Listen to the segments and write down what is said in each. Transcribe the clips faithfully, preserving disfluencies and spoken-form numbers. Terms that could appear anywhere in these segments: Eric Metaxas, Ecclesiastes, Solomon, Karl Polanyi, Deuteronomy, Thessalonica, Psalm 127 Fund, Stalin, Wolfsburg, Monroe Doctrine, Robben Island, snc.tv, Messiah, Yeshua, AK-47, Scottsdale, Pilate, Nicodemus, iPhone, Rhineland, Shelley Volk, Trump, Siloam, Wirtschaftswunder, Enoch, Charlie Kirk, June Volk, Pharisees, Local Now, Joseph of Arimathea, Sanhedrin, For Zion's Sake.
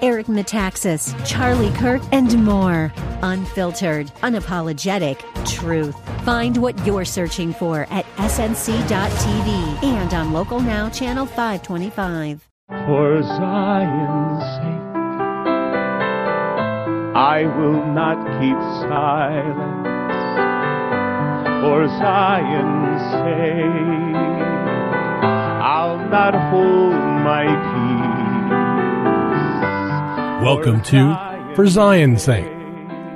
Eric Metaxas, Charlie Kirk, and more. Unfiltered, unapologetic truth. Find what you're searching for at S N C dot T V and on Local Now, Channel five twenty-five. For Zion's sake, I will not keep silence. For Zion's sake, I'll not hold my peace. Welcome to For Zion's Sake.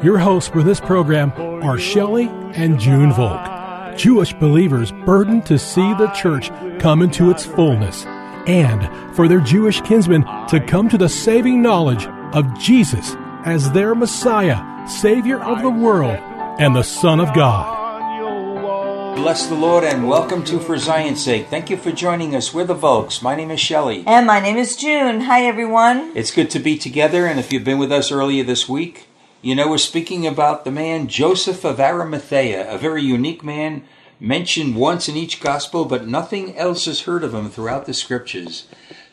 Your hosts for this program are Shelley and June Volk, Jewish believers burdened to see the church come into its fullness and for their Jewish kinsmen to come to the saving knowledge of Jesus as their Messiah, Savior of the world, and the Son of God. Bless the Lord and welcome to For Zion's Sake. Thank you for joining us. We're the Volks. My name is Shelley. And my name is June. Hi, everyone. It's good to be together, and if you've been with us earlier this week, you know, we're speaking about the man Joseph of Arimathea, a very unique man, mentioned once in each gospel, but nothing else is heard of him throughout the scriptures.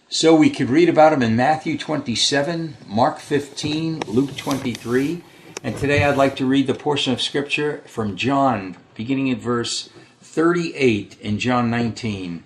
So we could read about him in Matthew twenty-seven, Mark fifteen, Luke twenty-three, and today I'd like to read the portion of scripture from John, beginning at verse thirty-eight in John nineteen.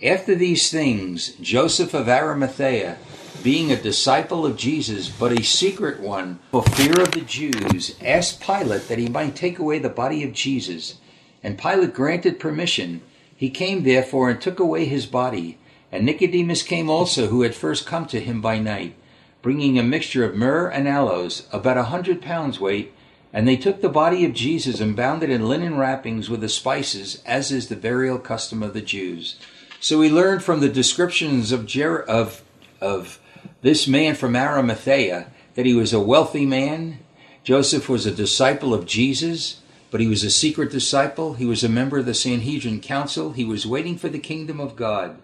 After these things, Joseph of Arimathea, being a disciple of Jesus, but a secret one, for fear of the Jews, asked Pilate that he might take away the body of Jesus. And Pilate granted permission. He came therefore and took away his body. And Nicodemus came also, who had first come to him by night, bringing a mixture of myrrh and aloes, about a hundred pounds weight. And they took the body of Jesus and bound it in linen wrappings with the spices, as is the burial custom of the Jews. So we learned from the descriptions of Jer- of of this man from Arimathea, that he was a wealthy man. Joseph was a disciple of Jesus, but he was a secret disciple. He was a member of the Sanhedrin council. He was waiting for the kingdom of God.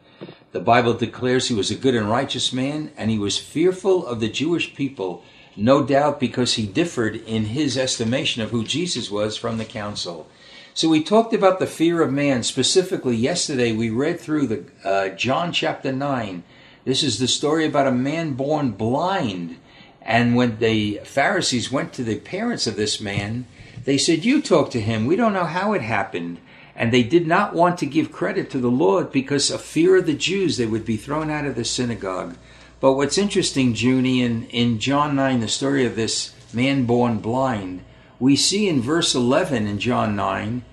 The Bible declares he was a good and righteous man, and he was fearful of the Jewish people, no doubt because he differed in his estimation of who Jesus was from the council. So we talked about the fear of man. Specifically, yesterday we read through the uh, John chapter nine. This is the story about a man born blind. And when the Pharisees went to the parents of this man, they said, "You talk to him. We don't know how it happened." And they did not want to give credit to the Lord because of fear of the Jews. They would be thrown out of the synagogue. But what's interesting, Junie, in, in John nine, the story of this man born blind, we see in verse eleven in John nine,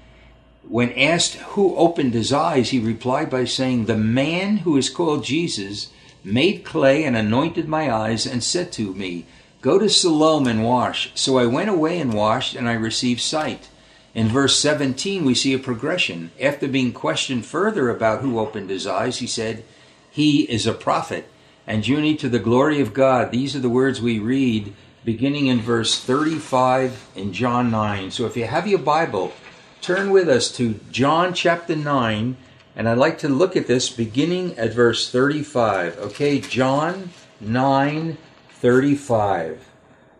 when asked who opened his eyes, he replied by saying, "The man who is called Jesus made clay and anointed my eyes and said to me, 'Go to Siloam and wash.' So I went away and washed, and I received sight." In verse seventeen, we see a progression. After being questioned further about who opened his eyes, he said, "He is a prophet." And Junie, to the glory of God, these are the words we read beginning in verse thirty-five in John nine. So if you have your Bible, turn with us to John chapter nine. And I'd like to look at this beginning at verse thirty-five. Okay, John nine thirty-five.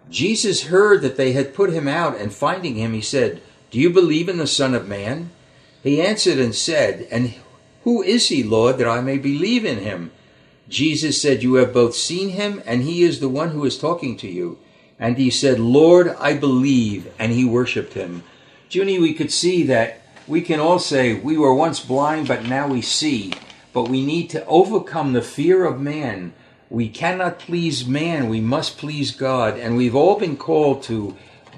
Jesus heard that they had put him out, and finding him, he said, "Do you believe in the Son of Man?" He answered and said, "And who is he, Lord, that I may believe in him?" Jesus said, "You have both seen him, and he is the one who is talking to you." And he said, "Lord, I believe," and he worshipped him. Junie, we could see that we can all say we were once blind, but now we see. But we need to overcome the fear of man. We cannot please man. We must please God. And we've all been called to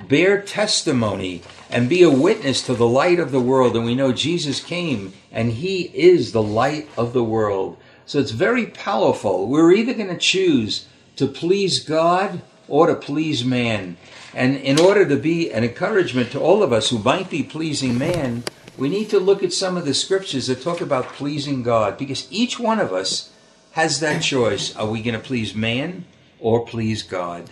bear testimony and be a witness to the light of the world. And we know Jesus came, and he is the light of the world. So it's very powerful. We're either going to choose to please God or to please man. And in order to be an encouragement to all of us who might be pleasing man, we need to look at some of the scriptures that talk about pleasing God, because each one of us has that choice. Are we going to please man or please God?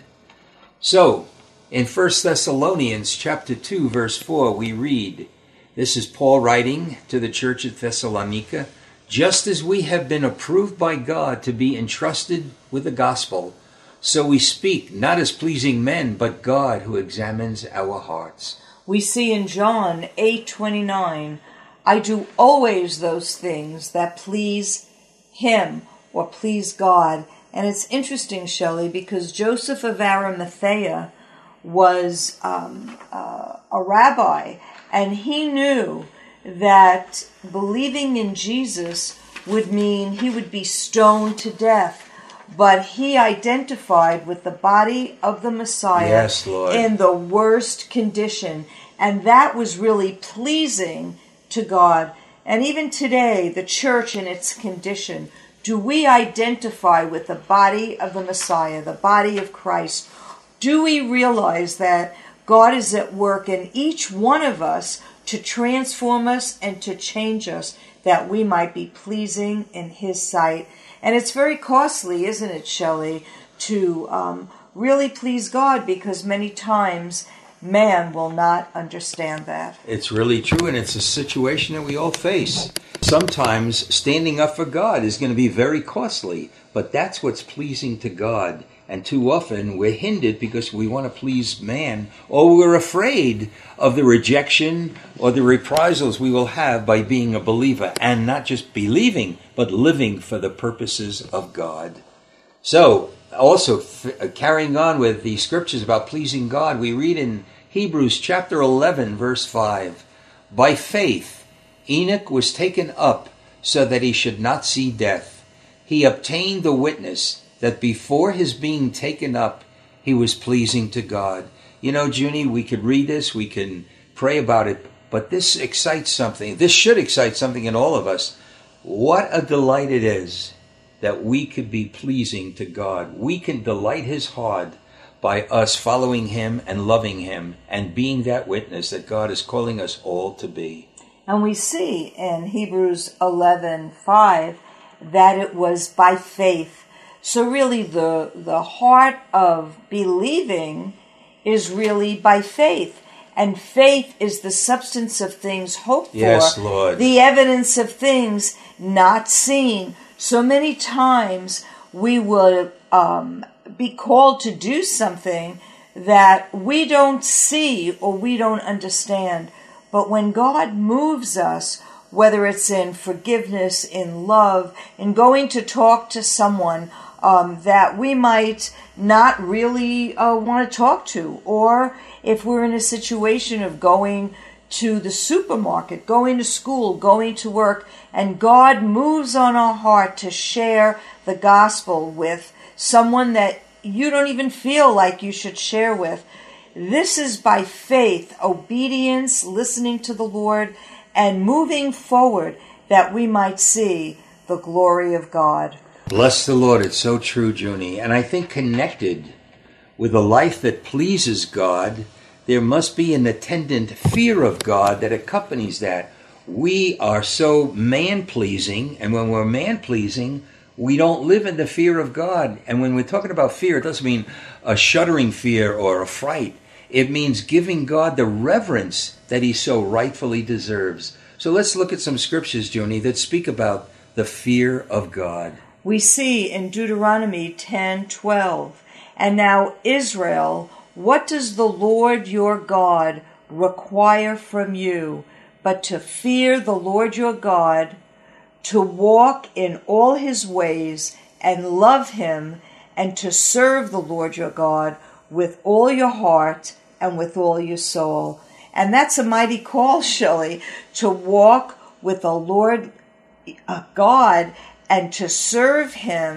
So, in First Thessalonians chapter two, verse four, we read, this is Paul writing to the church at Thessalonica, Just as we have been approved by God to be entrusted with the gospel, so we speak not as pleasing men, but God who examines our hearts. We see in John eight twenty-nine, I do always those things that please him or please God. And it's interesting, Shelley, because Joseph of Arimathea was um, uh, a rabbi, and he knew that believing in Jesus would mean he would be stoned to death, but he identified with the body of the Messiah, yes, Lord, in the worst condition, and that was really pleasing to God. And even today, the church in its condition, do we identify with the body of the Messiah, the body of Christ? Do we realize that God is at work in each one of us to transform us and to change us, that we might be pleasing in his sight? And it's very costly, isn't it, Shelley, to um, really please God, because many times man will not understand that. It's really true, and it's a situation that we all face. Sometimes standing up for God is going to be very costly, but that's what's pleasing to God. And too often we're hindered because we want to please man, or we're afraid of the rejection or the reprisals we will have by being a believer, and not just believing, but living for the purposes of God. So, also f- carrying on with the scriptures about pleasing God, we read in Hebrews chapter eleven, verse five, by faith Enoch was taken up so that he should not see death. He obtained the witness that before his being taken up, he was pleasing to God. You know, Junie, we could read this, we can pray about it, but this excites something. This should excite something in all of us. What a delight it is that we could be pleasing to God. We can delight his heart by us following him and loving him and being that witness that God is calling us all to be. And we see in Hebrews eleven five that it was by faith. So really the the heart of believing is really by faith. And faith is the substance of things hoped for. Yes, Lord. The evidence of things not seen. So many times we will um, be called to do something that we don't see or we don't understand. But when God moves us, whether it's in forgiveness, in love, in going to talk to someone Um, that we might not really uh, want to talk to, or if we're in a situation of going to the supermarket, going to school, going to work, and God moves on our heart to share the gospel with someone that you don't even feel like you should share with. This is by faith, obedience, listening to the Lord, and moving forward that we might see the glory of God. Bless the Lord. It's so true, Junie. And I think connected with a life that pleases God, there must be an attendant fear of God that accompanies that. We are so man-pleasing, and when we're man-pleasing, we don't live in the fear of God. And when we're talking about fear, it doesn't mean a shuddering fear or a fright. It means giving God the reverence that he so rightfully deserves. So let's look at some scriptures, Junie, that speak about the fear of God. We see in Deuteronomy ten twelve, and now Israel, what does the Lord your God require from you but to fear the Lord your God, to walk in all his ways and love him, and to serve the Lord your God with all your heart and with all your soul. And that's a mighty call, Shelley, to walk with the Lord uh, God and to serve him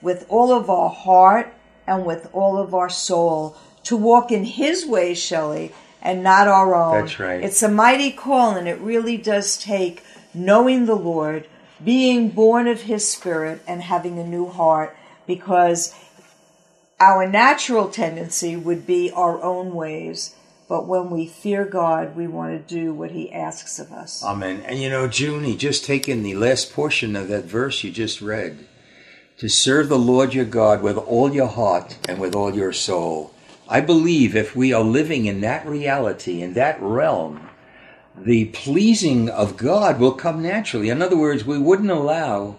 with all of our heart and with all of our soul, to walk in his way, Shelley, and not our own. That's right. It's a mighty call, and it really does take knowing the Lord, being born of his spirit, and having a new heart, because our natural tendency would be our own ways. But when we fear God, we want to do what he asks of us. Amen. And you know, Junie, just taking the last portion of that verse you just read, to serve the Lord your God with all your heart and with all your soul. I believe if we are living in that reality, in that realm, the pleasing of God will come naturally. In other words, we wouldn't allow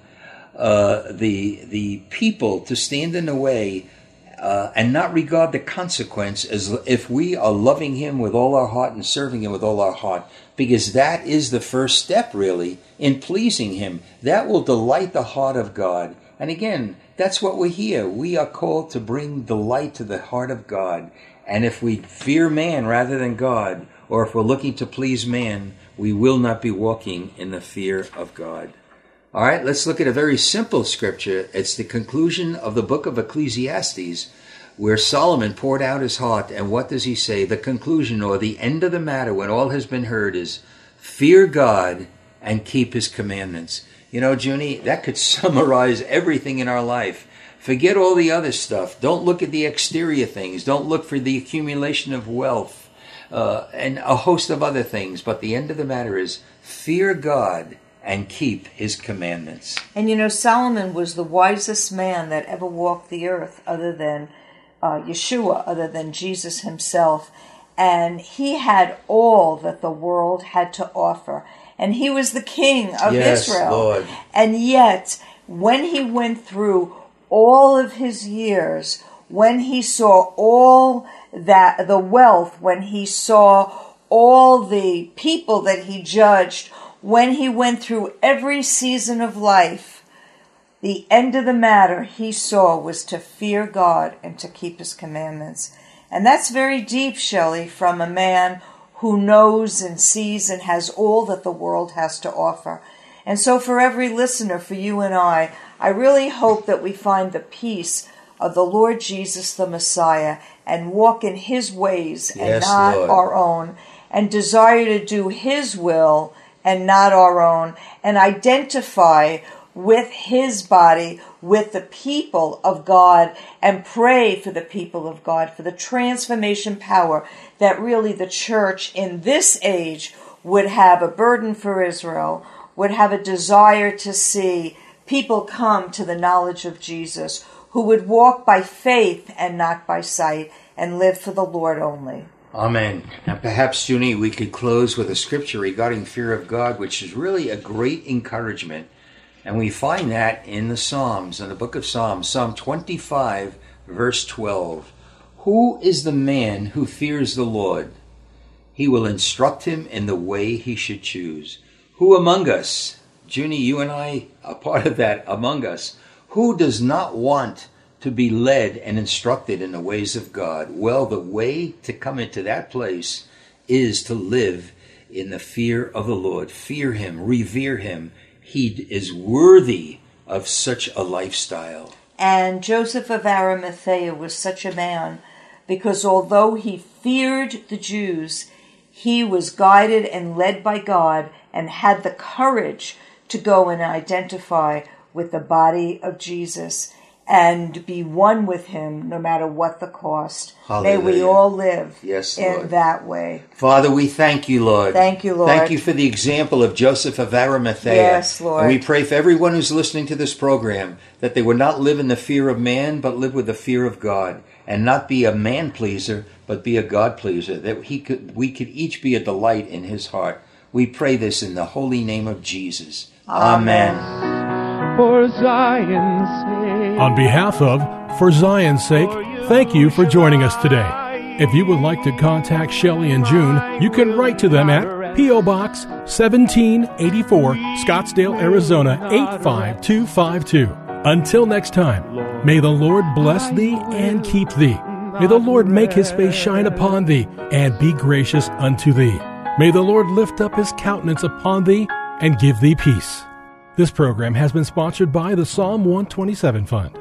uh, the the people to stand in the way uh, and not regard the consequence, as if we are loving Him with all our heart and serving Him with all our heart, because that is the first step, really, in pleasing Him. That will delight the heart of God. And again, that's what we're here. We are called to bring delight to the heart of God. And if we fear man rather than God, or if we're looking to please man, we will not be walking in the fear of God. All right, let's look at a very simple scripture. It's the conclusion of the book of Ecclesiastes, where Solomon poured out his heart. And what does he say? The conclusion, or the end of the matter, when all has been heard, is fear God and keep His commandments. You know, Junie, that could summarize everything in our life. Forget all the other stuff. Don't look at the exterior things. Don't look for the accumulation of wealth uh, and a host of other things. But the end of the matter is fear God and keep His commandments. And you know, Solomon was the wisest man that ever walked the earth, other than uh, Yeshua, other than Jesus Himself. And he had all that the world had to offer. And he was the king of yes, Israel. Lord. And yet, when he went through all of his years, when he saw all that the wealth, when he saw all the people that he judged, when he went through every season of life, the end of the matter he saw was to fear God and to keep His commandments. And that's very deep, Shelley, from a man who knows and sees and has all that the world has to offer. And so for every listener, for you and I, I really hope that we find the peace of the Lord Jesus, the Messiah, and walk in His ways and yes, not Lord. Our own, and desire to do His will and not our own, and identify with His body, with the people of God, and pray for the people of God, for the transformation power that really the church in this age would have a burden for Israel, would have a desire to see people come to the knowledge of Jesus, who would walk by faith and not by sight, and live for the Lord only. Amen. And perhaps, Junie, we could close with a scripture regarding fear of God, which is really a great encouragement. And we find that in the Psalms, in the book of Psalms, Psalm twenty-five, verse twelve. Who is the man who fears the Lord? He will instruct him in the way he should choose. Who among us, Junie, you and I are part of that, among us, who does not want to be led and instructed in the ways of God? Well, the way to come into that place is to live in the fear of the Lord. Fear Him, revere Him. He is worthy of such a lifestyle. And Joseph of Arimathea was such a man, because although he feared the Jews, he was guided and led by God and had the courage to go and identify with the body of Jesus and be one with Him no matter what the cost. Hallelujah. May we all live yes, in Lord. That way. Father, we thank You, Lord. Thank You, Lord. Thank You for the example of Joseph of Arimathea. Yes, Lord. And we pray for everyone who's listening to this program that they would not live in the fear of man, but live with the fear of God, and not be a man-pleaser, but be a God-pleaser, that he could, we could each be a delight in His heart. We pray this in the holy name of Jesus. Amen. Amen. For Zion's sake. On behalf of For Zion's Sake, thank you for joining us today. If you would like to contact Shelley and June, you can write to them at P O. Box seventeen eighty-four, Scottsdale, Arizona eight five two five two. Until next time, may the Lord bless thee and keep thee. May the Lord make His face shine upon thee and be gracious unto thee. May the Lord lift up His countenance upon thee and give thee peace. This program has been sponsored by the Psalm one twenty-seven Fund.